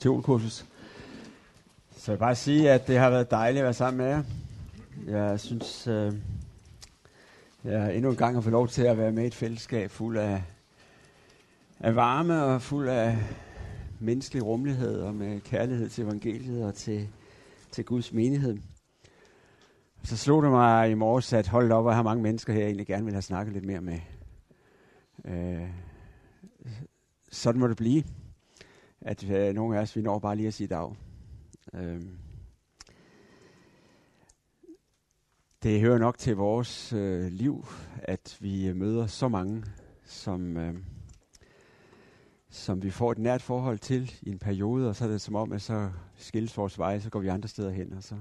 teolkursus. Så jeg vil bare sige, at det har været dejligt at være sammen med jer. Jeg synes, jeg endnu en gang har fået lov til at være med i et fællesskab fuld af varme og fuld af menneskelig rummelighed og med kærlighed til evangeliet og til Guds menighed. Så slog det mig i morges, at hold op, hvor jeg har mange mennesker her, jeg egentlig gerne vil have snakket lidt mere med. Sådan må det blive, at nogle af os, vi når bare lige at sige dag. Det hører nok til vores liv, at vi møder så mange, som vi får et nært forhold til i en periode, og så er det som om, at så skilles vores veje, så går vi andre steder hen, og så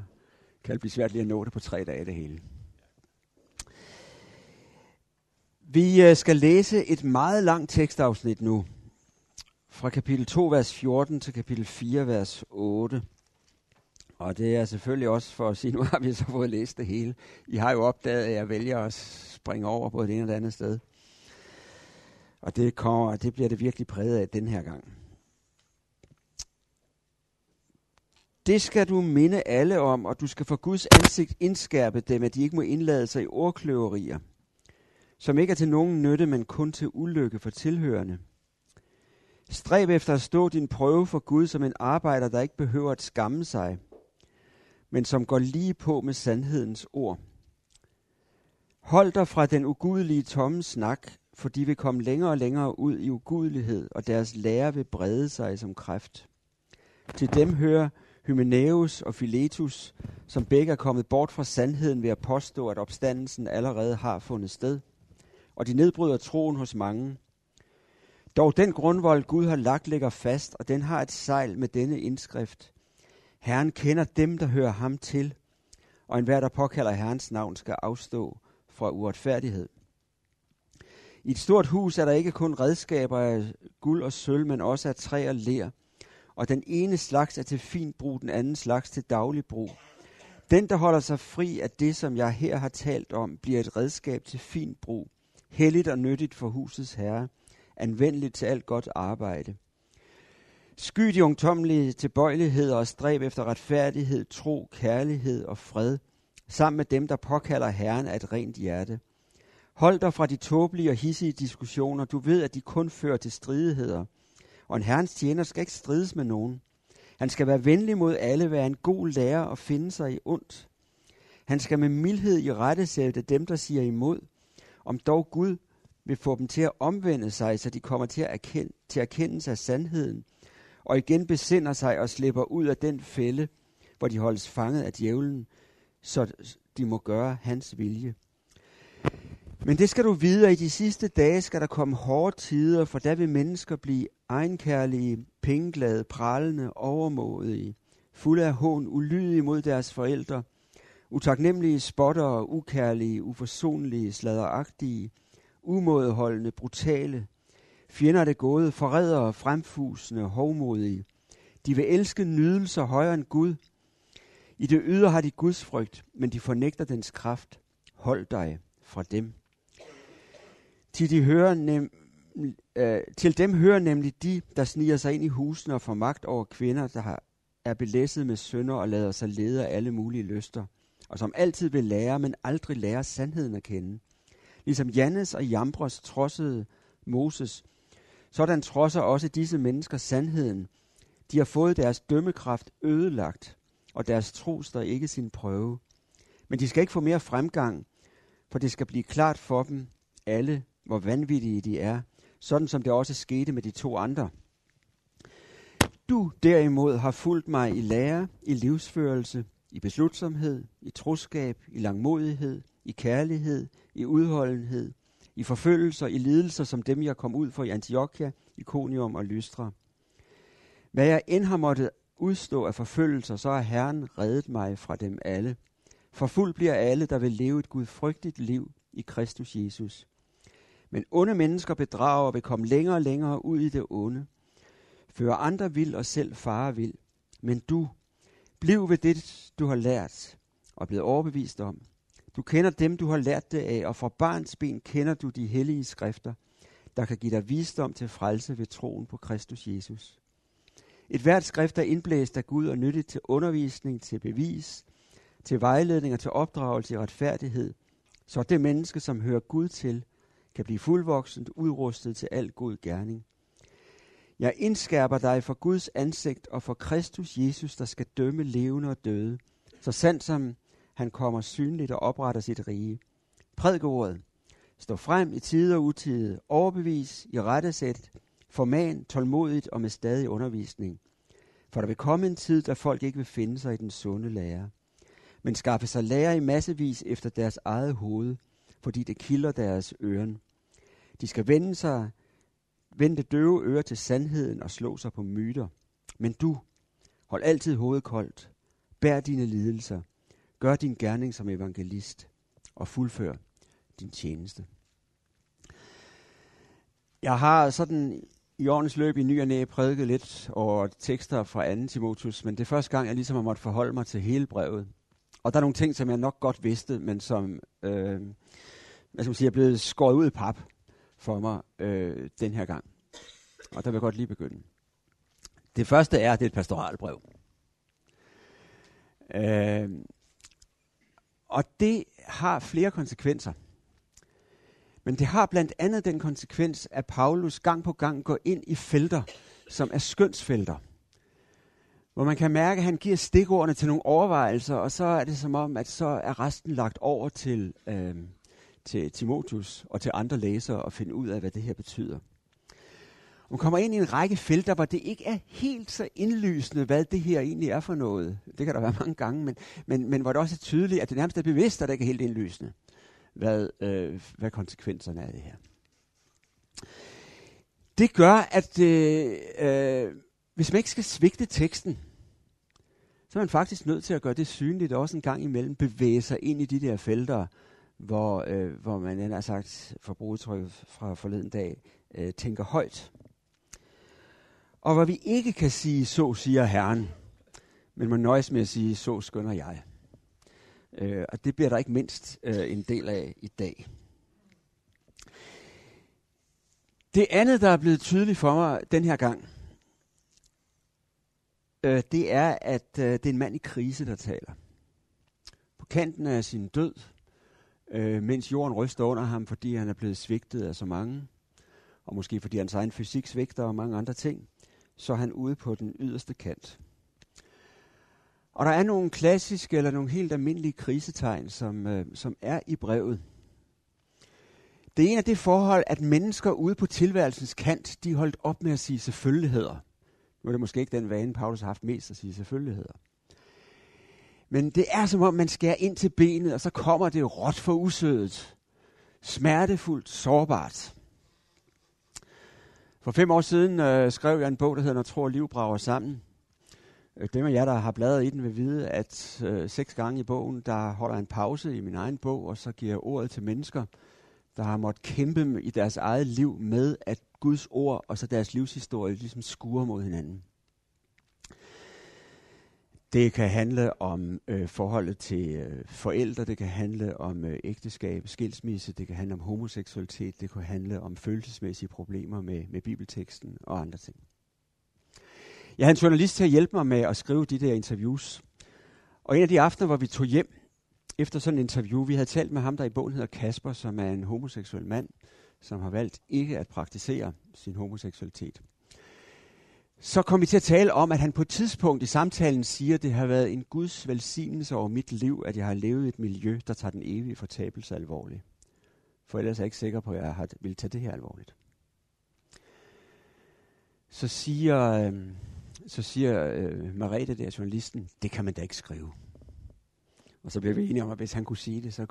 kan det blive svært lige at nå det på 3 dage det hele. Vi skal læse et meget langt tekstafsnit nu, fra kapitel 2, vers 14 til kapitel 4, vers 8. Og det er selvfølgelig også for at sige, nu har vi så fået læst det hele. I har jo opdaget, at jeg vælger at springe over både det ene og det andet sted. Og det bliver det virkelig præget af den her gang. Det skal du minde alle om, og du skal for Guds ansigt indskærpe dem, at de ikke må indlade sig i ordkløverier, som ikke er til nogen nytte, men kun til ulykke for tilhørende. Stræb efter at stå din prøve for Gud som en arbejder, der ikke behøver at skamme sig, men som går lige på med sandhedens ord. Hold dig fra den ugudelige tomme snak, for de vil komme længere og længere ud i ugudelighed, og deres lære vil brede sig som kræft. Til dem hører Hymenæus og Philetus, som begge er kommet bort fra sandheden ved at påstå, at opstandelsen allerede har fundet sted, og de nedbryder troen hos mange. Dog den grundvold, Gud har lagt, ligger fast, og den har et sejl med denne indskrift: Herren kender dem, der hører ham til, og enhver, der påkalder Herrens navn, skal afstå fra uretfærdighed. I et stort hus er der ikke kun redskaber af guld og sølv, men også af træ og ler, og den ene slags er til fint brug, den anden slags til daglig brug. Den, der holder sig fri af det, som jeg her har talt om, bliver et redskab til fint brug, helligt og nyttigt for husets herre, anvendeligt til alt godt arbejde. Sky de ungtommelige tilbøjeligheder og stræb efter retfærdighed, tro, kærlighed og fred, sammen med dem, der påkalder Herren af et rent hjerte. Hold dig fra de tåbelige og hissige diskussioner, du ved, at de kun fører til stridigheder, og en Herrens tjener skal ikke strides med nogen. Han skal være venlig mod alle, være en god lærer og finde sig i ondt. Han skal med mildhed irettesætte dem, der siger imod, om dog Gud vil få dem til at omvende sig, så de kommer til erkendelse af sandheden, og igen besinder sig og slipper ud af den fælde, hvor de holdes fanget af djævlen, så de må gøre hans vilje. Men det skal du vide, i de sidste dage skal der komme hårde tider, for der vil mennesker blive egenkærlige, pengeglade, pralende, overmådige, fulde af hån, ulydige mod deres forældre, utaknemmelige, spottere, ukærlige, uforsonlige, sladderagtige, umådeholdende, brutale, fjender af det gode, forrædere, fremfusende, hovmodige. De vil elske nydelser højere end Gud. I det ydre har de Guds frygt, men de fornægter dens kraft. Hold dig fra dem. Til dem hører nemlig de, der sniger sig ind i husene og får magt over kvinder, der er belæsset med synder og lader sig lede af alle mulige lyster, og som altid vil lære, men aldrig lærer sandheden at kende. Ligesom Jannes og Jambres trodsede Moses, sådan trodser også disse mennesker sandheden. De har fået deres dømmekraft ødelagt, og deres tro står ikke sin prøve. Men de skal ikke få mere fremgang, for det skal blive klart for dem alle, hvor vanvittige de er, sådan som det også skete med de 2 andre. Du derimod har fulgt mig i lære, i livsførelse, i beslutsomhed, i troskab, i langmodighed, i kærlighed, i udholdenhed, i forfølgelser, i lidelser som dem, jeg kom ud for i Antiochia, Ikonium og Lystra. Hvad jeg end har måttet udstå af forfølgelser, så har Herren reddet mig fra dem alle. For fuld bliver alle, der vil leve et gudfrygtigt liv i Kristus Jesus. Men onde mennesker bedrager og vil komme længere og længere ud i det onde. Fører andre vild og selv farer vild. Men du, bliv ved det, du har lært og er blevet overbevist om. Du kender dem, du har lært det af, og fra barnsben kender du de hellige skrifter, der kan give dig visdom til frelse ved troen på Kristus Jesus. Et hvert skrift er indblæst af Gud og nyttigt til undervisning, til bevis, til vejledning og til opdragelse i retfærdighed, så det menneske, som hører Gud til, kan blive fuldvoksent udrustet til al god gerning. Jeg indskærper dig for Guds ansigt og for Kristus Jesus, der skal dømme levende og døde, så sandt som han kommer synligt og opretter sit rige. Prædik ordet. Stå frem i tide og utide, overbevis, irettesæt, forman, tålmodigt og med stadig undervisning. For der vil komme en tid, da folk ikke vil finde sig i den sunde lære, men skaffe sig lærer i massevis efter deres eget hoved, fordi det kilder deres øren. De skal vende det døve øre til sandheden og slå sig på myter. Men du, hold altid hovedet koldt, bær dine lidelser, gør din gerning som evangelist og fuldfør din tjeneste. Jeg har sådan i årens løb i ny og næ prædiket lidt over tekster fra 2. Timotheus, men det er første gang, jeg ligesom har måttet forholde mig til hele brevet. Og der er nogle ting, som jeg nok godt vidste, men som er blevet skåret ud i pap for mig den her gang. Og der vil jeg godt lige begynde. Det første er, at det er et pastoralbrev. Og det har flere konsekvenser. Men det har blandt andet den konsekvens, at Paulus gang på gang går ind i felter, som er skønsfelter, hvor man kan mærke, at han giver stikordene til nogle overvejelser, og så er det som om, at så er resten lagt over til Timotheus og til andre læsere at finde ud af, hvad det her betyder. Man kommer ind i en række felter, hvor det ikke er helt så indlysende, hvad det her egentlig er for noget. Det kan der være mange gange, men hvor det også er tydeligt, at det nærmest er bevidst, at det ikke er helt indlysende, hvad konsekvenserne er af det her. Det gør, at hvis man ikke skal svigte teksten, så er man faktisk nødt til at gøre det synligt, og også en gang imellem bevæge sig ind i de der felter, hvor man, jeg har sagt, for brugetrykket fra forleden dag, tænker højt. Og hvor vi ikke kan sige, så siger Herren, men må nøjes med at sige, så skønner jeg. Og det bliver der ikke mindst en del af i dag. Det andet, der er blevet tydeligt for mig den her gang, det er, at det er en mand i krise, der taler. På kanten af sin død, mens jorden ryster under ham, fordi han er blevet svigtet af så mange, og måske fordi hans egen fysik svigter og mange andre ting, så er han ude på den yderste kant. Og der er nogle klassiske eller nogle helt almindelige krisetegn, som er i brevet. Det ene er det forhold, at mennesker ude på tilværelsens kant, de er holdt op med at sige selvfølgeligheder. Nu er det måske ikke den vane, Paulus har haft mest at sige selvfølgeligheder. Men det er som om, man skærer ind til benet, og så kommer det råt for usødet. Smertefuldt, sårbart. For 5 år siden skrev jeg en bog, der hedder Når tro og liv brager sammen. Dem af jer, der har bladret i den, vil vide, at 6 gange i bogen, der holder en pause i min egen bog, og så giver ordet til mennesker, der har måttet kæmpe i deres eget liv med, at Guds ord og så deres livshistorie ligesom skuer mod hinanden. Det kan handle om forholdet til forældre, det kan handle om ægteskab, skilsmisse, det kan handle om homoseksualitet, det kan handle om følelsesmæssige problemer med bibelteksten og andre ting. Jeg havde en journalist til at hjælpe mig med at skrive de der interviews. Og en af de aftener, hvor vi tog hjem efter sådan et interview, vi havde talt med ham, der i bogen hedder Kasper, som er en homoseksuel mand, som har valgt ikke at praktisere sin homoseksualitet. Så kom vi til at tale om, at han på et tidspunkt i samtalen siger, at det har været en Guds velsignelse over mit liv, at jeg har levet i et miljø, der tager den evige fortabelse alvorligt. For ellers er jeg ikke sikker på, at jeg ville tage det her alvorligt. Så siger Merete der, journalisten, det kan man da ikke skrive. Og så blev vi enige om, at hvis han kunne sige det, så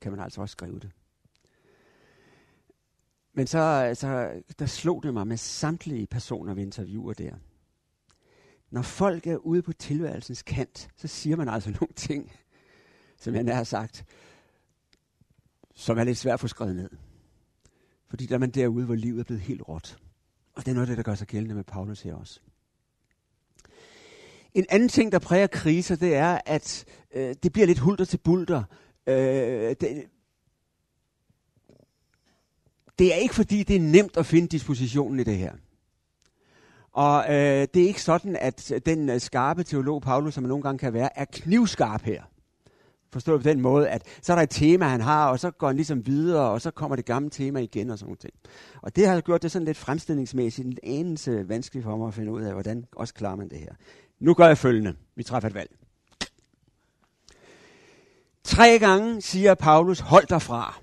kan man altså også skrive det. Men så der slog det mig med samtlige personer, vi interviewer der. Når folk er ude på tilværelsens kant, så siger man altså nogle ting, som jeg nær har sagt, som er lidt svært at få skrevet ned. Fordi der er man derude, hvor livet er blevet helt råt. Og det er noget af det, der gør sig gældende med Paulus her også. En anden ting, der præger kriser, det er, at det bliver lidt hulter til bulter. Det er ikke fordi, det er nemt at finde dispositionen i det her. Og det er ikke sådan, at den skarpe teolog Paulus, som man nogle gange kan være, er knivskarp her. Forstår du på den måde, at så er der et tema, han har, og så går han ligesom videre, og så kommer det gamle tema igen og sådan nogle ting. Og det har gjort det sådan lidt fremstillingsmæssigt, en anelse vanskeligt for mig at finde ud af, hvordan også klarer man det her. Nu gør jeg følgende. Vi træffer et valg. 3 gange siger Paulus, hold dig fra.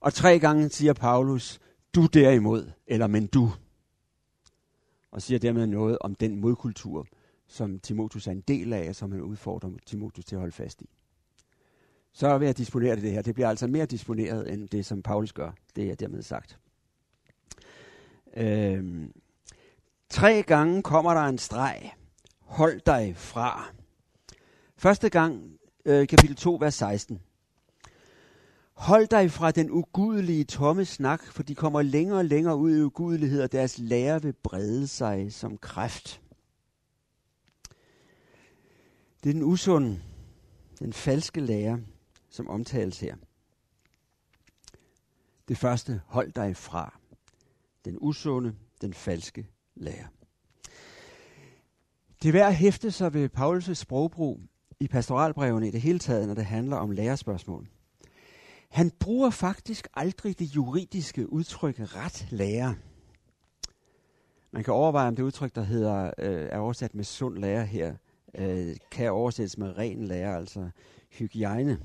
Og 3 gange siger Paulus, du derimod, eller men du. Og siger dermed noget om den modkultur, som Timotheus er en del af, som han udfordrer Timotheus til at holde fast i. Så er vi at disponere det her. Det bliver altså mere disponeret, end det, som Paulus gør. Det er dermed sagt. 3 gange kommer der en streg. Hold dig fra. Første gang, kapitel 2, vers 16. Hold dig fra den ugudelige tomme snak, for de kommer længere og længere ud i ugudelighed, og deres lære vil brede sig som kræft. Det er den usunde, den falske lære, som omtales her. Det første, hold dig fra. Den usunde, den falske lære. Det er værd at hæfte sig ved Paulus' sprogbrug i pastoralbrevene i det hele taget, når det handler om lærespørgsmål. Han bruger faktisk aldrig det juridiske udtryk ret lære. Man kan overveje, om det udtryk, der hedder, er oversat med sund lære her, kan oversættes med ren lære, altså hygiejne.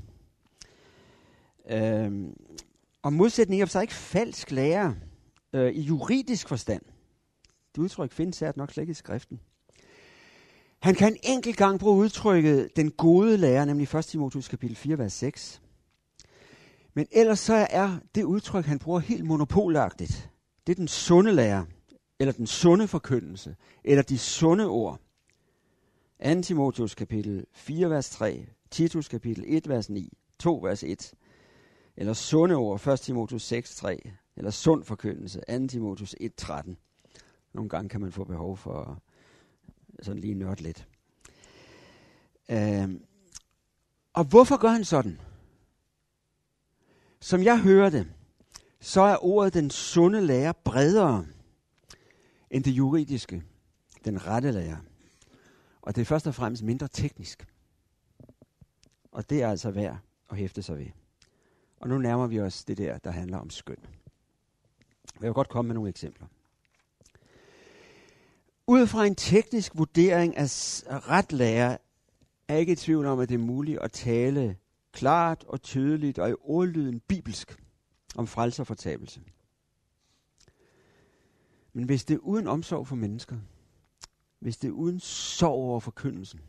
Og modsætningen er så ikke falsk lære i juridisk forstand. Det udtryk findes særligt nok slet ikke i skriften. Han kan en enkelt gang bruge udtrykket den gode lære, nemlig 1. Timotheus kapitel 4, vers 6. Men ellers så er det udtryk, han bruger, helt monopolagtigt. Det er den sunde lære, eller den sunde forkyndelse, eller de sunde ord. 2. Timotheus kapitel 4, vers 3, Titus kapitel 1, vers 9, 2, vers 1, eller sunde ord, 1. Timotheus 6, 3, eller sund forkyndelse, 2. Timotheus 1, 13. Nogle gange kan man få behov for sådan lige nørde lidt. Og hvorfor gør han sådan? Som jeg hører det, så er ordet den sunde lære bredere end det juridiske, den rette lære. Og det er først og fremmest mindre teknisk. Og det er altså værd at hæfte sig ved. Og nu nærmer vi os det der handler om skøn. Jeg vil godt komme med nogle eksempler. Ud fra en teknisk vurdering af retlære, er jeg ikke i tvivl om, at det er muligt at tale klart og tydeligt og i ordlyden bibelsk om frelse og fortabelse. Men hvis det er uden omsorg for mennesker, hvis det er uden sorg over forkyndelsen,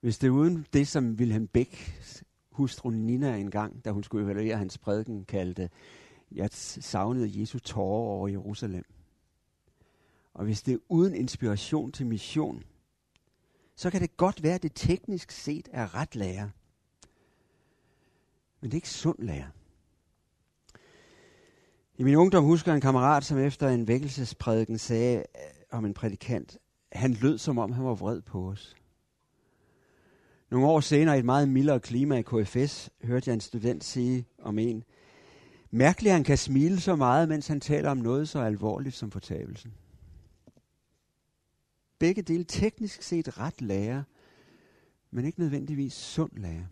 hvis det er uden det, som Wilhelm Becks hustru Nina engang, da hun skulle evaluere hans prædiken, kaldte, jeg savnede Jesu tårer over Jerusalem. Og hvis det er uden inspiration til mission, så kan det godt være, at det teknisk set er ret lære. Men det er ikke sund lære. I min ungdom husker en kammerat, som efter en vækkelsesprædiken sagde om en prædikant, han lød som om han var vred på os. Nogle år senere i et meget mildere klima i KFS, hørte jeg en student sige om en, mærkeligt at han kan smile så meget, mens han taler om noget så alvorligt som fortabelsen. Begge dele teknisk set ret lære, men ikke nødvendigvis sund lære.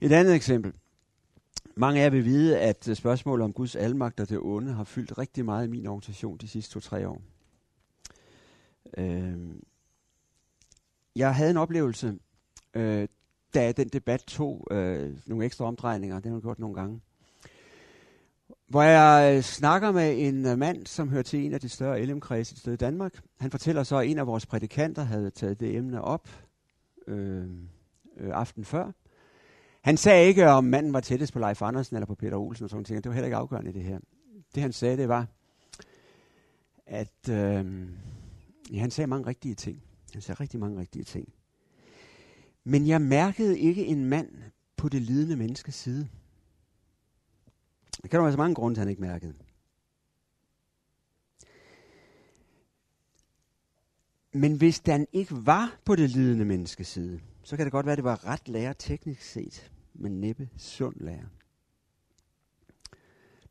Et andet eksempel. Mange af jer vil vide, at spørgsmålet om Guds almagt og det onde har fyldt rigtig meget i min organisation de sidste 2-3 år. Jeg havde en oplevelse, da den debat tog nogle ekstra omdrejninger, det har jeg gjort nogle gange, hvor jeg snakker med en mand, som hører til en af de større LM-kredse et sted i Danmark. Han fortæller så, at en af vores prædikanter havde taget det emne op aften før. Han sagde ikke, om manden var tættest på Leif Andersen eller på Peter Olsen og sådan ting. Det var heller ikke afgørende i det her. Det han sagde, det var, at han sagde mange rigtige ting. Han sagde rigtig mange rigtige ting. Men jeg mærkede ikke en mand på det lidende menneskes side. Det kan der være så mange grunde, han ikke mærkede. Men hvis den ikke var på det lidende menneskes side, så kan det godt være, at det var ret lære teknisk set, men næppe sund lære.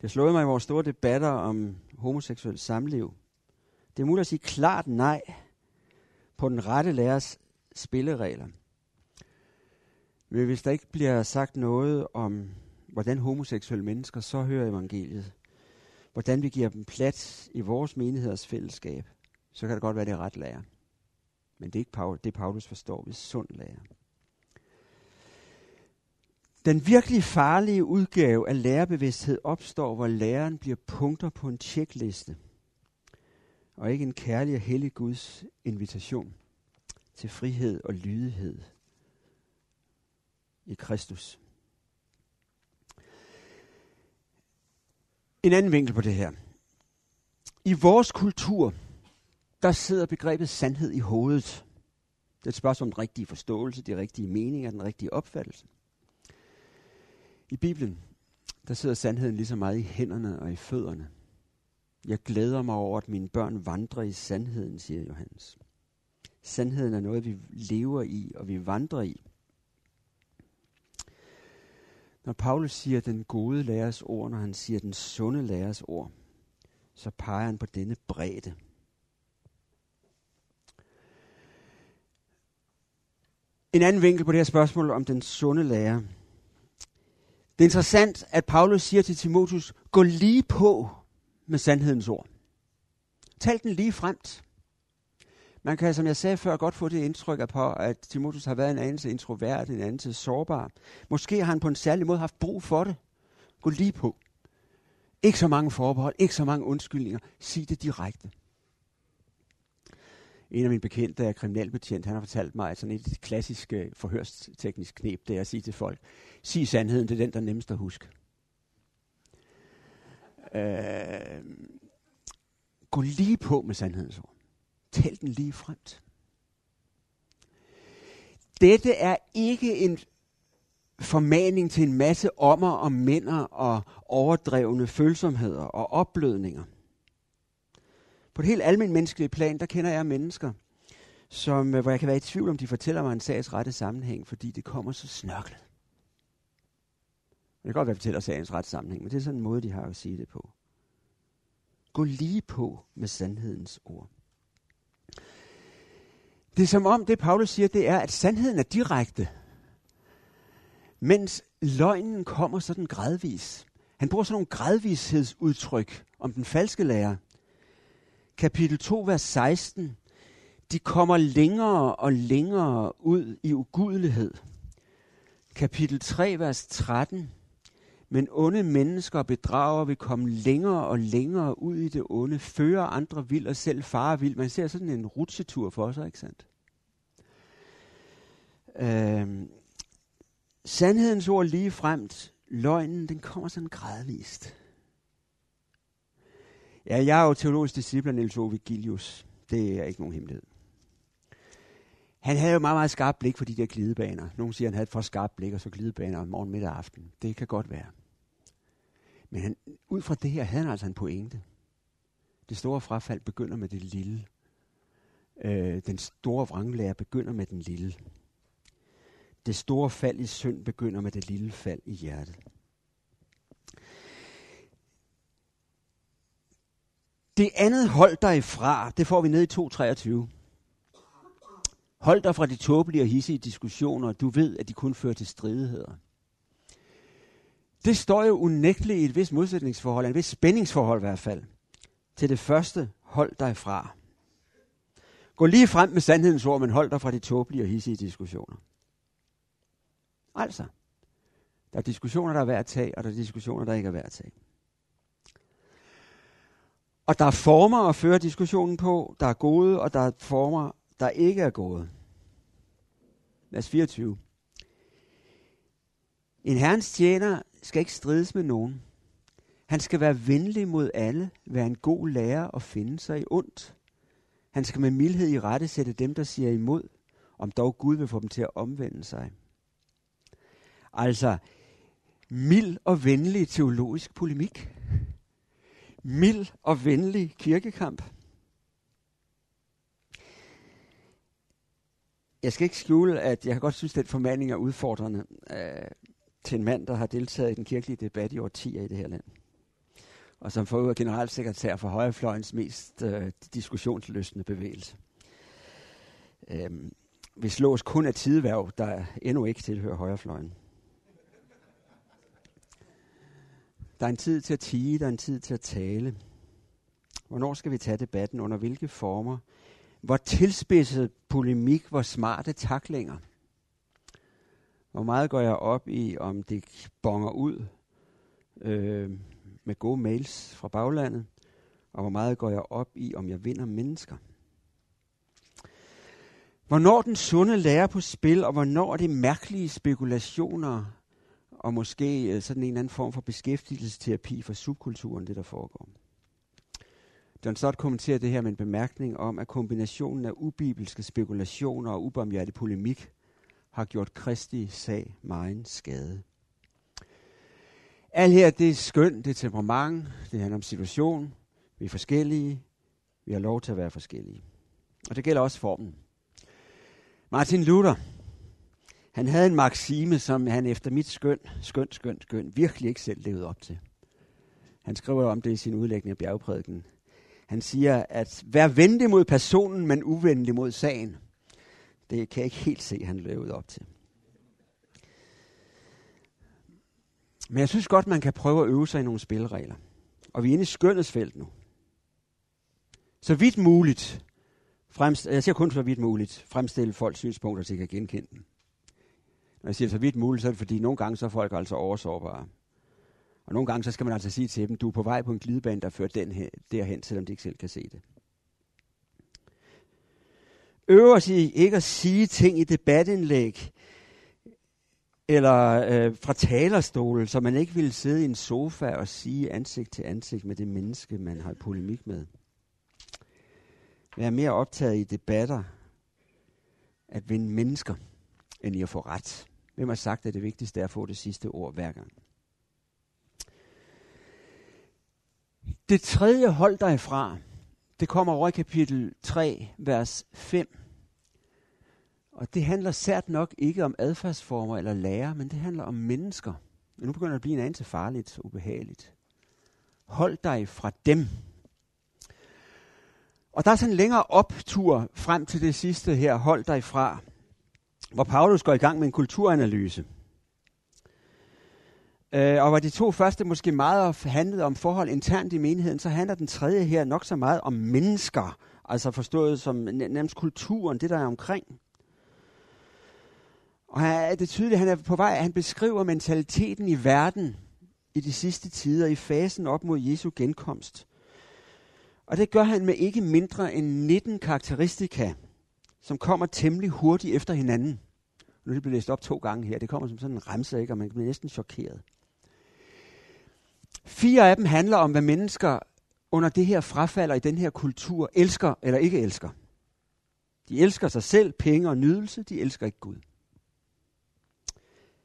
Det slåede mig i vores store debatter om homoseksuel samliv. Det er muligt at sige klart nej på den rette lærers spilleregler. Men hvis der ikke bliver sagt noget om, hvordan homoseksuelle mennesker så hører evangeliet, hvordan vi giver dem plads i vores menigheders fællesskab, så kan det godt være, det er ret lærer. Men det er ikke det, Paulus forstår ved sund lærer. Den virkelig farlige udgave af lærerbevidsthed opstår, hvor læreren bliver punkter på en tjekliste, og ikke en kærlig og hellig Guds invitation til frihed og lydighed i Kristus. En anden vinkel på det her. I vores kultur, der sidder begrebet sandhed i hovedet. Det er et spørgsmål om den rigtige forståelse, de rigtige meninger, den rigtige opfattelse. I Bibelen, der sidder sandheden lige så meget i hænderne og i fødderne. Jeg glæder mig over, at mine børn vandrer i sandheden, siger Johannes. Sandheden er noget, vi lever i, og vi vandrer i. Når Paulus siger den gode lærers ord, når han siger den sunde lærers ord, så peger han på denne bredde. En anden vinkel på det her spørgsmål om den sunde lærer. Det er interessant, at Paulus siger til Timotheus, gå lige på med sandhedens ord. Tal den lige fremt. Man kan, som jeg sagde før, godt få det indtryk på, at Timotheus har været en anelse introvert, en anelse sårbar. Måske har han på en særlig måde haft brug for det. Gå lige på. Ikke så mange forbehold, ikke så mange undskyldninger. Sig det direkte. En af mine bekendte er kriminalbetjent. Han har fortalt mig, at sådan et klassisk forhørsteknisk knep, det er at sige til folk, sig sandheden, det er den, der nemmest at huske. Gå lige på med sandhedens ord. Tæl den lige fremt. Dette er ikke en formaning til en masse ommer og mænder og overdrevne følsomheder og opblødninger. På et helt almindeligt menneskeligt plan, der kender jeg mennesker, som, hvor jeg kan være i tvivl, om de fortæller mig en sags rette sammenhæng, fordi det kommer så snørklet. Det kan godt være, at de fortæller sagens rette sammenhæng, men det er sådan en måde, de har at sige det på. Gå lige på med sandhedens ord. Det er som om, det Paulus siger, det er, at sandheden er direkte, mens løgnen kommer sådan gradvis. Han bruger sådan nogle gradvishedsudtryk om den falske lærer. Kapitel 2, vers 16. De kommer længere og længere ud i ugudelighed. Kapitel 3, vers 13. Men onde mennesker og bedrager vil komme længere og længere ud i det onde, fører andre vild og selv farer vild. Man ser sådan en rutsjetur for sig, ikke sandt? Sandhedens ord lige fremt. Løgnen, den kommer sådan gradvist. Ja, jeg er jo teologisk disciple af Niels Ove Vigilius. Det er ikke nogen hemmelighed. Han havde jo meget, meget skarpt blik for de der glidebaner. Nogle siger, han havde et for skarpt blik, og så glidebaner om morgen, middag og aften. Det kan godt være. Men han, ud fra det her havde han altså en pointe. Det store frafald begynder med det lille. Den store vranglære begynder med den lille. Det store fald i synd begynder med det lille fald i hjertet. Det andet hold dig ifra, det får vi ned i 2.23. Hold dig fra de tåbelige og hissige diskussioner, du ved, at de kun fører til stridigheder. Det står jo unægteligt i et vist modsætningsforhold, et vist spændingsforhold i hvert fald, til det første, hold dig fra. Gå lige frem med sandhedens ord, men hold dig fra de tåbelige og hissige diskussioner. Altså, der er diskussioner, der er værd at tage, og der er diskussioner, der ikke er værd at tage. Og der er former at føre diskussionen på, der er gode, og der er former, der ikke er gået. Vers 24. En herrens tjener skal ikke strides med nogen. Han skal være venlig mod alle, være en god lærer og finde sig i ondt. Han skal med mildhed i rette sætte dem, der siger imod, om dog Gud vil få dem til at omvende sig. Altså, mild og venlig teologisk polemik. Mild og venlig kirkekamp. Jeg skal ikke skjule, at jeg godt synes, at den formaning er udfordrende til en mand, der har deltaget i den kirkelige debat i årtier i det her land. og som forøver generalsekretær for højrefløjens mest diskussionsløsende bevægelse. Vi slås kun af tideværv, der endnu ikke tilhører højrefløjen. Der er en tid til at tie, der er en tid til at tale. Hvornår skal vi tage debatten? Under hvilke former? Hvor tilspidset polemik, hvor smarte taklinger? Hvor meget går jeg op i, om det bonger ud med gode mails fra baglandet? Og hvor meget går jeg op i, om jeg vinder mennesker? Hvornår den sunde lærer på spil, og hvornår er det mærkelige spekulationer, og måske sådan en eller anden form for beskæftigelsesterapi for subkulturen, det der foregår. John Stott kommenterer det her med en bemærkning om, at kombinationen af ubibelske spekulationer og ubarmhjertig polemik har gjort Kristi sag megen skade. Alt her, det er skønt, det er temperament, det handler om situation. Vi er forskellige, vi har lov til at være forskellige. Og det gælder også formen. Martin Luther, han havde en maksime, som han efter mit skøn, virkelig ikke selv levede op til. Han skriver om det i sin udlægning af bjergprædiken. Han siger, at vær venlig mod personen, men uvenlig mod sagen. Det kan jeg ikke helt se, han levede op til. Men jeg synes godt, man kan prøve at øve sig i nogle spilleregler. Og vi er inde i skønnets felt nu. Så vidt muligt, jeg siger kun så vidt muligt, fremstille folks synspunkter, så jeg kan genkende dem. Når jeg siger så vidt muligt, så er det fordi, nogle gange så er folk altså oversårbare. Og nogle gange så skal man altså sige til dem, du er på vej på en glidebane, der fører derhen, selvom de ikke selv kan se det. Øver os i ikke at sige ting i debatindlæg, eller fra talerstolen, så man ikke ville sidde i en sofa og sige ansigt til ansigt med det menneske, man har polemik med. Være mere optaget i debatter, at vinde mennesker, end i at få ret. Hvem har sagt, at det vigtigste er at få det sidste ord hver gang? Det tredje hold dig fra, det kommer over i kapitel 3, vers 5. Og det handler sært nok ikke om adfærdsformer eller lærer, men det handler om mennesker. Men nu begynder det at blive en anelse farligt og ubehageligt. Hold dig fra dem. Og der er sådan en længere optur frem til det sidste her, hold dig fra, hvor Paulus går i gang med en kulturanalyse. Og hvor de to første måske meget handlede om forhold internt i menigheden, så handler den tredje her nok så meget om mennesker, altså forstået som nærmest kulturen, det der er omkring. Og det er tydeligt, at han er på vej, at han beskriver mentaliteten i verden i de sidste tider, i fasen op mod Jesu genkomst. Og det gør han med ikke mindre end 19 karakteristika, som kommer temmelig hurtigt efter hinanden. Nu er det blevet læst op 2 gange her. Det kommer som sådan en remse, ikke? Og man bliver næsten chokeret. 4 af dem handler om, hvad mennesker under det her frafald og i den her kultur elsker eller ikke elsker. De elsker sig selv, penge og nydelse. De elsker ikke Gud.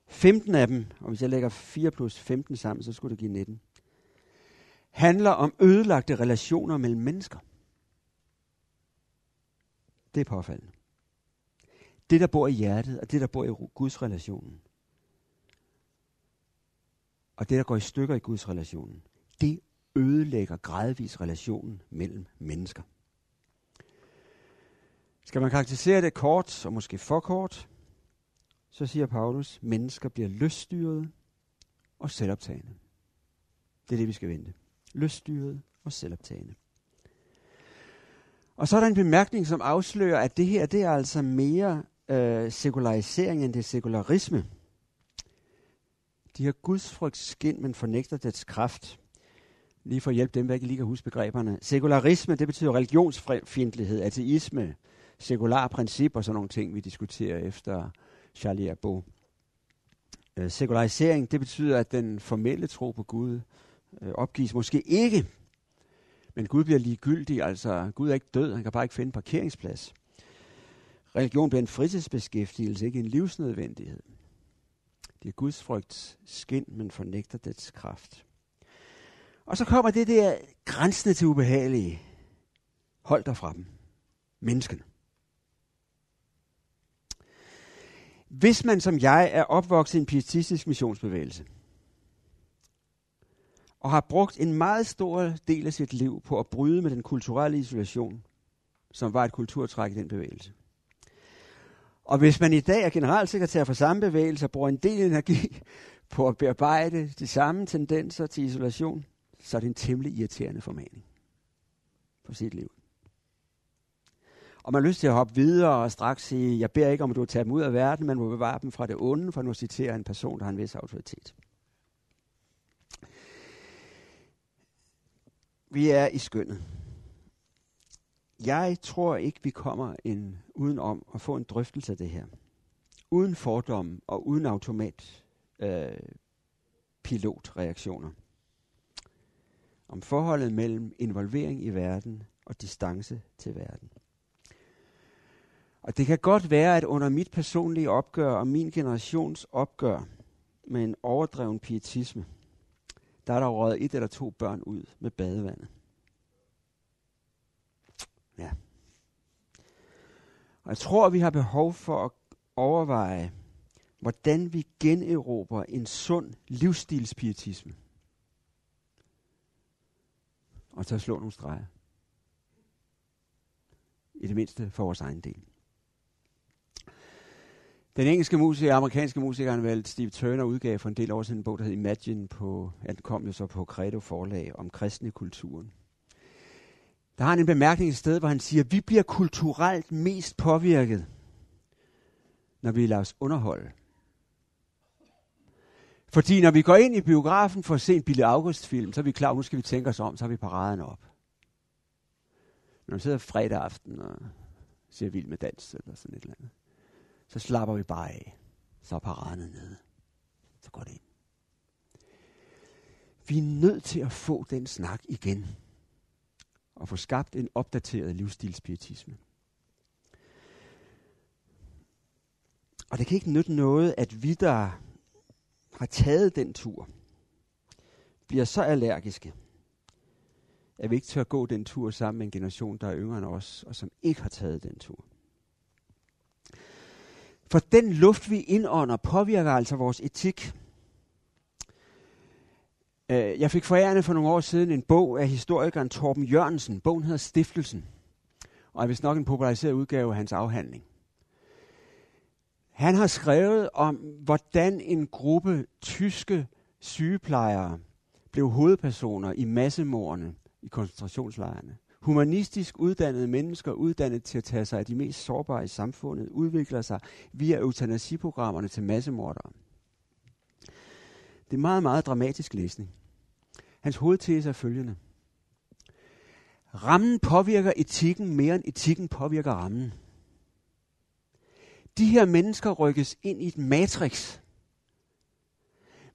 15 af dem, og hvis jeg lægger 4 plus 15 sammen, så skulle det give 19, handler om ødelagte relationer mellem mennesker. Det er påfaldende. Det, der bor i hjertet, og det, der bor i Guds relationen. Og det, der går i stykker i Guds relationen, det ødelægger gradvis relationen mellem mennesker. Skal man karakterisere det kort, og måske for kort, så siger Paulus, mennesker bliver lyststyrede og selvoptagende. Det er det, vi skal vente. Lyststyrede og selvoptagende. Og så er der en bemærkning, som afslører, at det her, det er altså mere sekularisering end det sekularisme. De har gudsfrygt skin, men fornægter dets kraft. Lige for at hjælpe dem, der ikke lige kan huske begreberne. Sekularisme, det betyder religionsfjendtlighed, ateisme, sekular principper, sådan nogle ting, vi diskuterer efter Charlie Hebdo. Sekularisering, det betyder, at den formelle tro på Gud opgives måske ikke. Men Gud bliver ligegyldig, altså Gud er ikke død, han kan bare ikke finde en parkeringsplads. Religion bliver en fritidsbeskæftigelse, ikke en livsnødvendighed. Det er Guds frygts skin, men fornægter dets kraft. Og så kommer det der grænsende til ubehagelige. Hold dig fra dem. Menneskene. Hvis man som jeg er opvokset i en pietistisk missionsbevægelse, og har brugt en meget stor del af sit liv på at bryde med den kulturelle isolation, som var et kulturtræk i den bevægelse. Og hvis man i dag er generalsekretær for samme bevægelse og bruger en del energi på at bearbejde de samme tendenser til isolation, så er det en temmelig irriterende formaning på sit liv. Og man har lyst til at hoppe videre og straks sige, jeg beder ikke om, at du tager dem ud af verden, man må bevare dem fra det onde, for nu citerer en person, der har en vis autoritet. Vi er i skønnet. Jeg tror ikke, vi kommer udenom at få en drøftelse af det her. Uden fordomme og uden pilotreaktioner. Om forholdet mellem involvering i verden og distance til verden. Og det kan godt være, at under mit personlige opgør og min generations opgør med en overdreven pietisme, der er der røget 1 eller 2 børn ud med badevandet. Ja. Og jeg tror, vi har behov for at overveje, hvordan vi generobrer en sund livsstilspietisme. Og så slå nogle streger. I det mindste for vores egen del. Den engelske musiker, amerikanske musikeren Steve Turner udgav for en del år siden en bog, der hed Imagine, den kom jo så på Credo forlag, om kristne kulturen. Der har han en bemærkning et sted, hvor han siger, vi bliver kulturelt mest påvirket, når vi lader os underholde. Fordi når vi går ind i biografen for at se en Bille August-film, så er vi klar, nu skal vi tænke os om, så har vi paraden op. Når vi sidder fredag aften og ser Vild med dans eller sådan et eller andet, så slapper vi bare af. Så er paraden nede. Så går det ind. Vi er nødt til at få den snak igen. Og få skabt en opdateret livsstilspietisme. Og det kan ikke nytte noget, at vi, der har taget den tur, bliver så allergiske, at vi ikke tør gå den tur sammen med en generation, der er yngre end os, og som ikke har taget den tur. For den luft, vi indånder, påvirker altså vores etik. Jeg fik forærende for nogle år siden en bog af historikeren Torben Jørgensen. Bogen hedder Stiftelsen, og er vist nok en populariseret udgave af hans afhandling. Han har skrevet om, hvordan en gruppe tyske sygeplejere blev hovedpersoner i massemordene i koncentrationslejrene. Humanistisk uddannede mennesker, uddannet til at tage sig af de mest sårbare i samfundet, udvikler sig via eutanasiprogrammerne til massemordere. Det er meget, meget dramatisk læsning. Hans hovedtese er følgende. Rammen påvirker etikken mere end etikken påvirker rammen. De her mennesker rykkes ind i et matrix,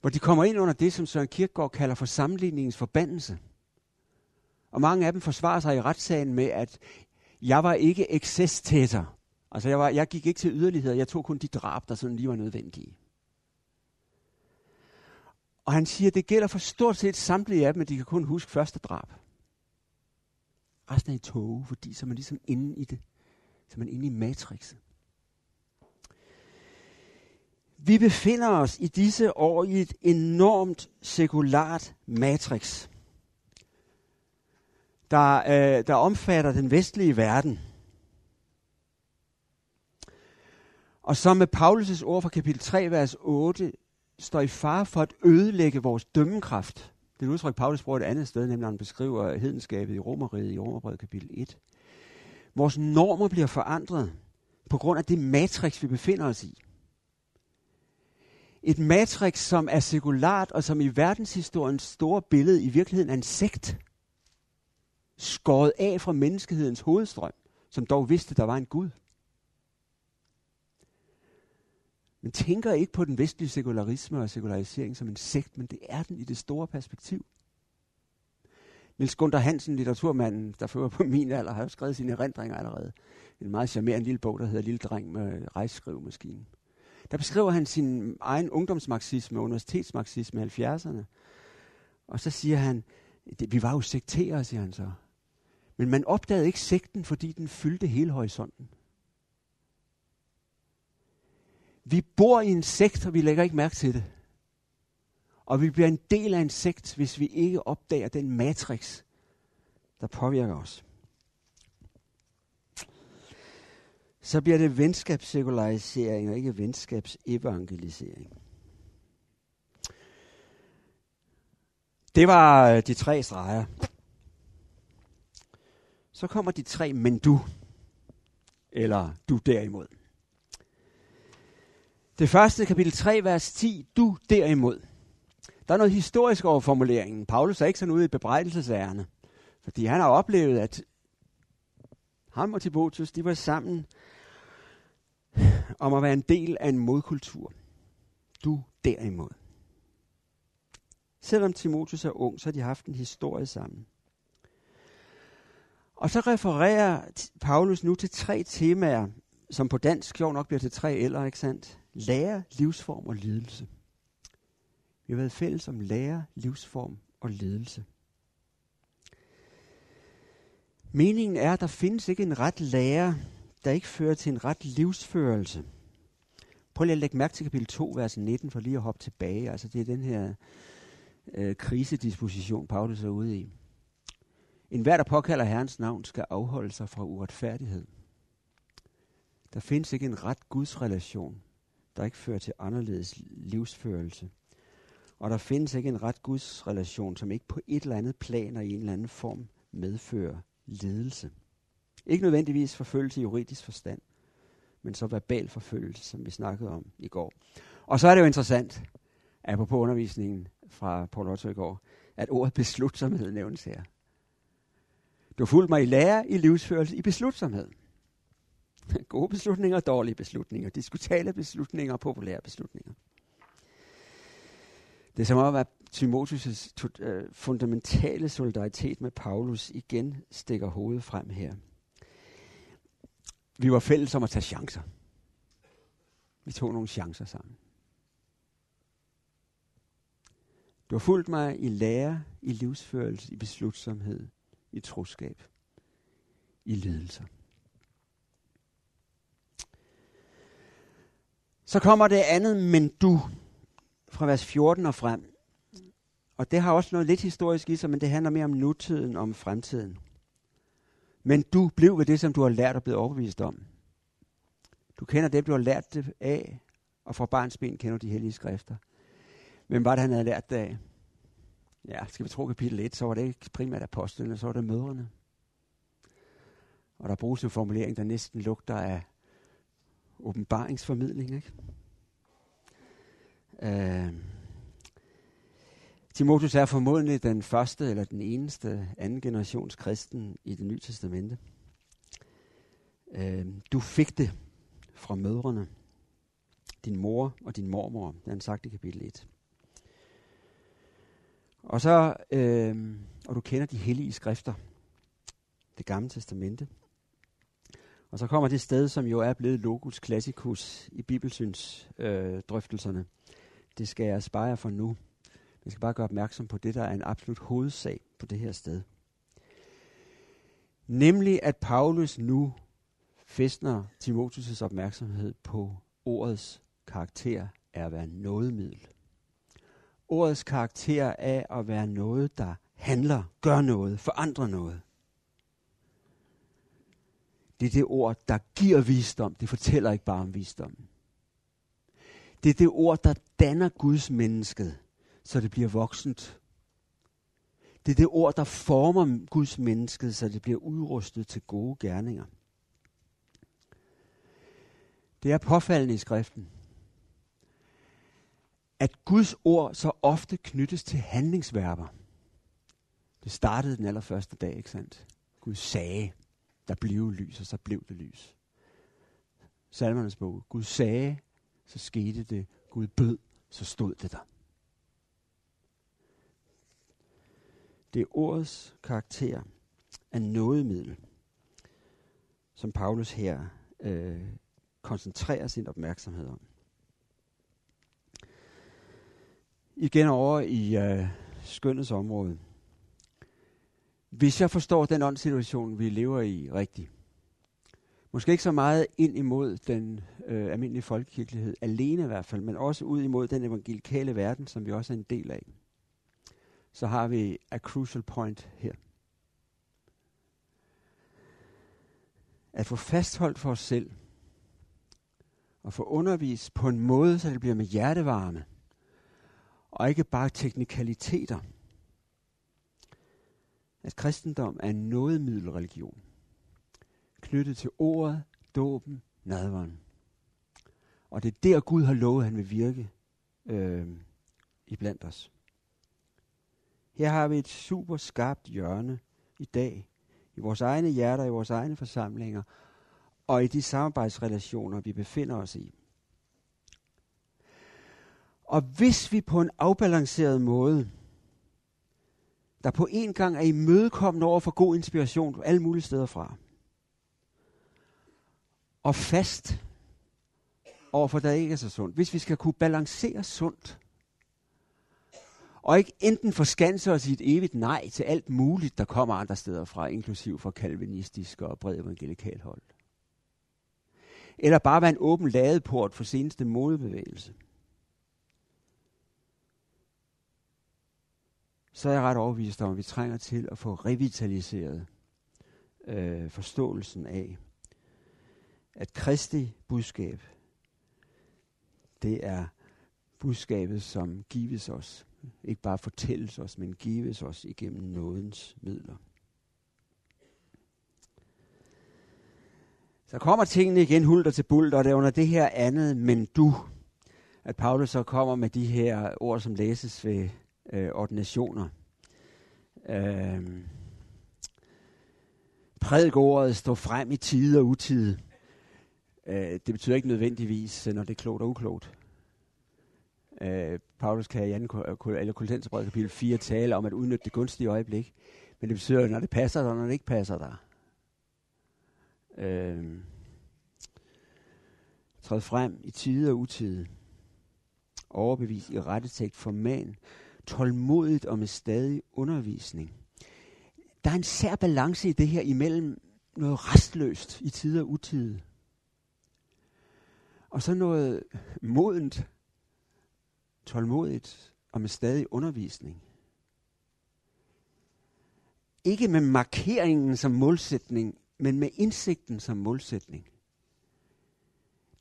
hvor de kommer ind under det, som Søren Kierkegaard kalder for sammenligningens forbandelse. Og mange af dem forsvarer sig i retssagen med, at jeg var ikke ekscestætter. Altså jeg gik ikke til yderligheder, jeg tog kun de drab, der sådan lige var nødvendige. Og han siger, at det gælder for stort set samtlige af dem, at de kan kun huske første drab. Resten er i tåge, fordi så er man ligesom inde i det. Så er man inde i matrixet. Vi befinder os i disse år i et enormt sekulært matrix, der omfatter den vestlige verden. Og som med Paulus' ord fra kapitel 3, vers 8, står i fare for at ødelægge vores dømmekraft. Det er et udtryk, Paulus bruger et andet sted, nemlig han beskriver hedenskabet i Romerriget i Romerbrevet kapitel 1. Vores normer bliver forandret på grund af det matrix, vi befinder os i. Et matrix, som er sekulært og som i verdenshistoriens store billede i virkeligheden er en sekt. Skåret af fra menneskehedens hovedstrøm, som dog vidste, der var en Gud. Man tænker ikke på den vestlige sekularisme og sekularisering som en sekt, men det er den i det store perspektiv. Niels Gunther Hansen, litteraturmanden, der fører på min alder, har jo skrevet sine erindringer allerede. En meget charmerende lille bog, der hedder Lille dreng med rejseskrivemaskinen. Der beskriver han sin egen ungdomsmarxisme og universitetsmarxisme i 70'erne. Og så siger han, vi var jo sekterer, siger han så. Men man opdagede ikke sekten, fordi den fyldte hele horisonten. Vi bor i en sekt, og vi lægger ikke mærke til det. Og vi bliver en del af en sekt, hvis vi ikke opdager den matrix, der påvirker os. Så bliver det venskabssekulærisering og ikke venskabsevangelisering. Det var de tre streger. Så kommer de tre, men du. Eller du derimod. Det første, kapitel 3, vers 10, du derimod. Der er noget historisk over formuleringen. Paulus er ikke sådan ude i bebrejdelsesærerne. Fordi han har oplevet, at ham og Timotheus, de var sammen om at være en del af en modkultur. Du derimod. Selvom Timotheus er ung, så har de haft en historie sammen. Og så refererer Paulus nu til tre temaer, som på dansk jo nok bliver til tre eller, ikke sandt? Lære, livsform og lidelse. Vi har været fælles om lære, livsform og lidelse. Meningen er, at der findes ikke en ret lære, der ikke fører til en ret livsførelse. Prøv lige at lægge mærke til kapitel 2, vers 19, for lige at hoppe tilbage. Altså det er den her krisedisposition, Paulus er ude i. En hver, der påkalder Herrens navn, skal afholde sig fra uretfærdighed. Der findes ikke en ret Guds relation, der ikke fører til anderledes livsførelse. Og der findes ikke en ret Guds relation, som ikke på et eller andet plan og i en eller anden form medfører ledelse. Ikke nødvendigvis forfølgelse i juridisk forstand, men så verbal forfølgelse, som vi snakkede om i går. Og så er det jo interessant, apropos undervisningen fra Poul Otto i går, at ordet beslutsomhed nævnes her. Du fulgte mig i lære, i livsførelse, i beslutsomhed. Gode beslutninger, dårlige beslutninger, diskutable beslutninger, populære beslutninger. Det er som om, at Timotheus' fundamentale solidaritet med Paulus igen stikker hovedet frem her. Vi var fælles om at tage chancer. Vi tog nogle chancer sammen. Du har fulgt mig i lære, i livsførelse, i beslutsomhed, i troskab, i lidelser. Så kommer det andet, men du, fra vers 14 og frem. Og det har også noget lidt historisk i sig, men det handler mere om nutiden, om fremtiden. Men du blev ved det, som du har lært og blevet overbevist om. Du kender det, du har lært det af, og fra barnsben kender du de hellige skrifter. Hvem var det, han havde lært det af? Ja, skal vi tro kapitel 1, så var det ikke primært apostlene, så var det mødrene. Og der bruges en formulering, der næsten lugter af åbenbaringsformidling, ikke? Timotheus er formodentlig den første eller den eneste anden generations kristen i Det Nye Testamente. Du fik det fra mødrene, din mor og din mormor, det han sagt i kapitel 1. Og så, og du kender de hellige skrifter, Det Gamle Testamente. Og så kommer det sted, som jo er blevet locus classicus i Bibelsyns drøftelserne. Det skal jeg spare jer for nu. Jeg skal bare gøre opmærksom på det, der er en absolut hovedsag på det her sted. Nemlig, at Paulus nu fæstner Timotheus' opmærksomhed på ordets karakter af at være nådemiddel. Ordets karakter af at være noget, der handler, gør noget, forandrer noget. Det er det ord, der giver visdom. Det fortæller ikke bare om visdommen. Det er det ord, der danner Guds mennesket, så det bliver voksent. Det er det ord, der former Guds mennesket, så det bliver udrustet til gode gerninger. Det er påfaldende i skriften, at Guds ord så ofte knyttes til handlingsverber. Det startede den allerførste dag, ikke sandt? Gud sagde, der blev lys, og så blev det lys. Salmernes bog. Gud sagde, så skete det. Gud bød, så stod det der. Det er ordets karakter af nådemiddel, som Paulus her koncentrerer sin opmærksomhed om. Igen over i skønnets område. Hvis jeg forstår den åndssituation, vi lever i rigtigt, Måske ikke så meget ind imod den almindelige folkekirkelighed, alene i hvert fald, men også ud imod den evangelikale verden, som vi også er en del af. Så har vi a crucial point her. At få fastholdt for os selv, og få undervist på en måde, så det bliver med hjertevarme, og ikke bare teknikaliteter. At kristendom er en nådemiddelreligion, knyttet til ordet, dåben, nadveren. Og det er der, Gud har lovet, at han vil virke iblandt os. Her har vi et super skarpt hjørne i dag, i vores egne hjerter, i vores egne forsamlinger, og i de samarbejdsrelationer, vi befinder os i. Og hvis vi på en afbalanceret måde, der på en gang er imødekommende over for god inspiration på alle mulige steder fra, og fast over for, der ikke er så sundt, hvis vi skal kunne balancere sundt, og ikke enten forskanse os i et evigt nej til alt muligt, der kommer andre steder fra, inklusiv fra kalvinistisk og bred evangelikal hold. Eller bare være en åben ladeport for seneste modebevægelse. Så er jeg ret overbevist om, at vi trænger til at få revitaliseret forståelsen af, at Kristi budskab, det er budskabet, som gives os. Ikke bare fortælles os, men gives os igennem nådens midler. Så kommer tingene igen hulter til bulter, og det er under det her andet, men du. At Paulus så kommer med de her ord, som læses ved ordinationer. Prædik ordet, stå frem i tide og utide. Det betyder ikke nødvendigvis, når det er klogt og uklogt. Paulus kan i 2. Kolossenserbrevet kapitel 4 tale om at udnytte det gunstige øjeblik. Men det betyder, når det passer dig, og når det ikke passer dig. Træd frem i tide og utide. Overbevis i rettetægt, forman, tålmodigt og med stadig undervisning. Der er en sær balance i det her imellem noget restløst i tide og utide. Og så noget modent, tålmodigt og med stadig undervisning. Ikke med markeringen som målsætning, men med indsigten som målsætning.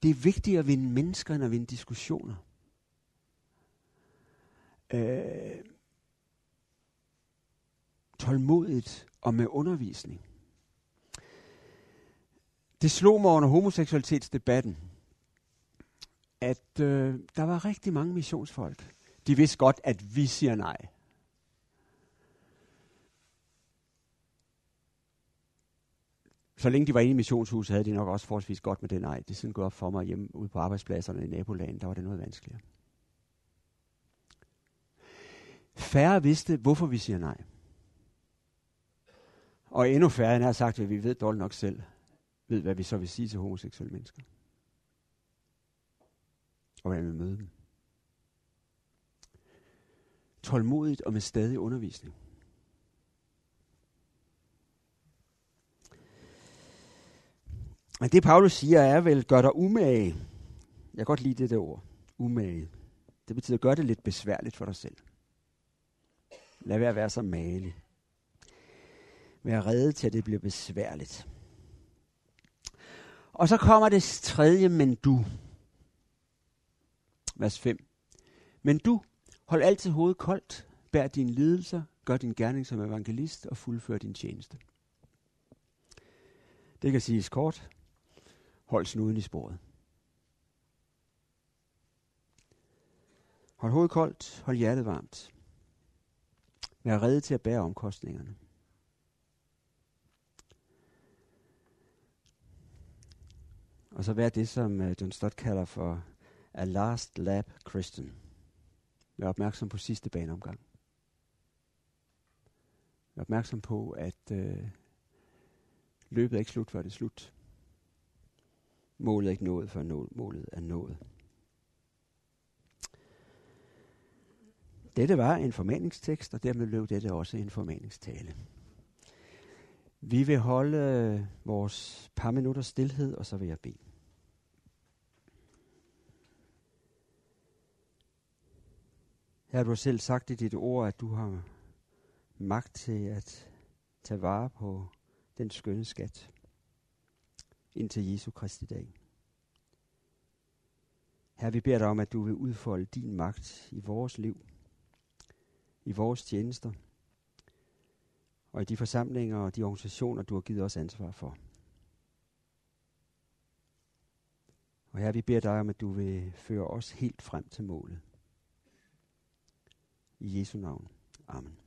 Det er vigtigt at vinde mennesker, end at vinde diskussioner. Tålmodigt og med undervisning. Det slog mig under homoseksualitetsdebatten, at der var rigtig mange missionsfolk. De vidste godt, at vi siger nej. Så længe de var inde i missionshuset, havde de nok også forholdsvis godt med det nej. Det er sådan gået op for mig hjemme ude på arbejdspladserne i nabolagen. Der var det noget vanskeligere. Færre vidste, hvorfor vi siger nej. Og endnu færre end har sagt, at vi ved dårligt nok selv, ved hvad vi så vil sige til homoseksuelle mennesker. Og hvordan vi møder dem. Tålmodigt og med stadig undervisning. Men det Paulus siger er vel, gør dig umage. Jeg kan godt lide det der ord. Umage. Det betyder, gør det lidt besværligt for dig selv. Lad være at være så magelig. Vær rede til, at det bliver besværligt. Og så kommer det tredje, men du. Vers 5. Men du, hold altid hovedet koldt, bær dine lidelser, gør din gerning som evangelist og fuldfør din tjeneste. Det kan siges kort. Hold snuden i sporet. Hold hovedet koldt, hold hjertet varmt. Vær rede til at bære omkostningerne. Og så vær det, som John Stott kalder for a last lap Christian. Vær opmærksom på sidste baneomgang. Vær opmærksom på, at løbet er ikke slut, før det er slut. Målet er ikke nået, før målet er nået. Dette var en formaningstekst, og dermed løb dette også en formaningstale. Vi vil holde vores par minutter stilhed, og så vil jeg bede. Her du har selv sagt i dit ord, at du har magt til at tage vare på den skønne skat indtil Jesu Kristi dag. Her vi beder dig om, at du vil udfolde din magt i vores liv, i vores tjenester, og i de forsamlinger og de organisationer, du har givet os ansvar for. Og her vi beder dig om, at du vil føre os helt frem til målet. I Jesu navn. Amen.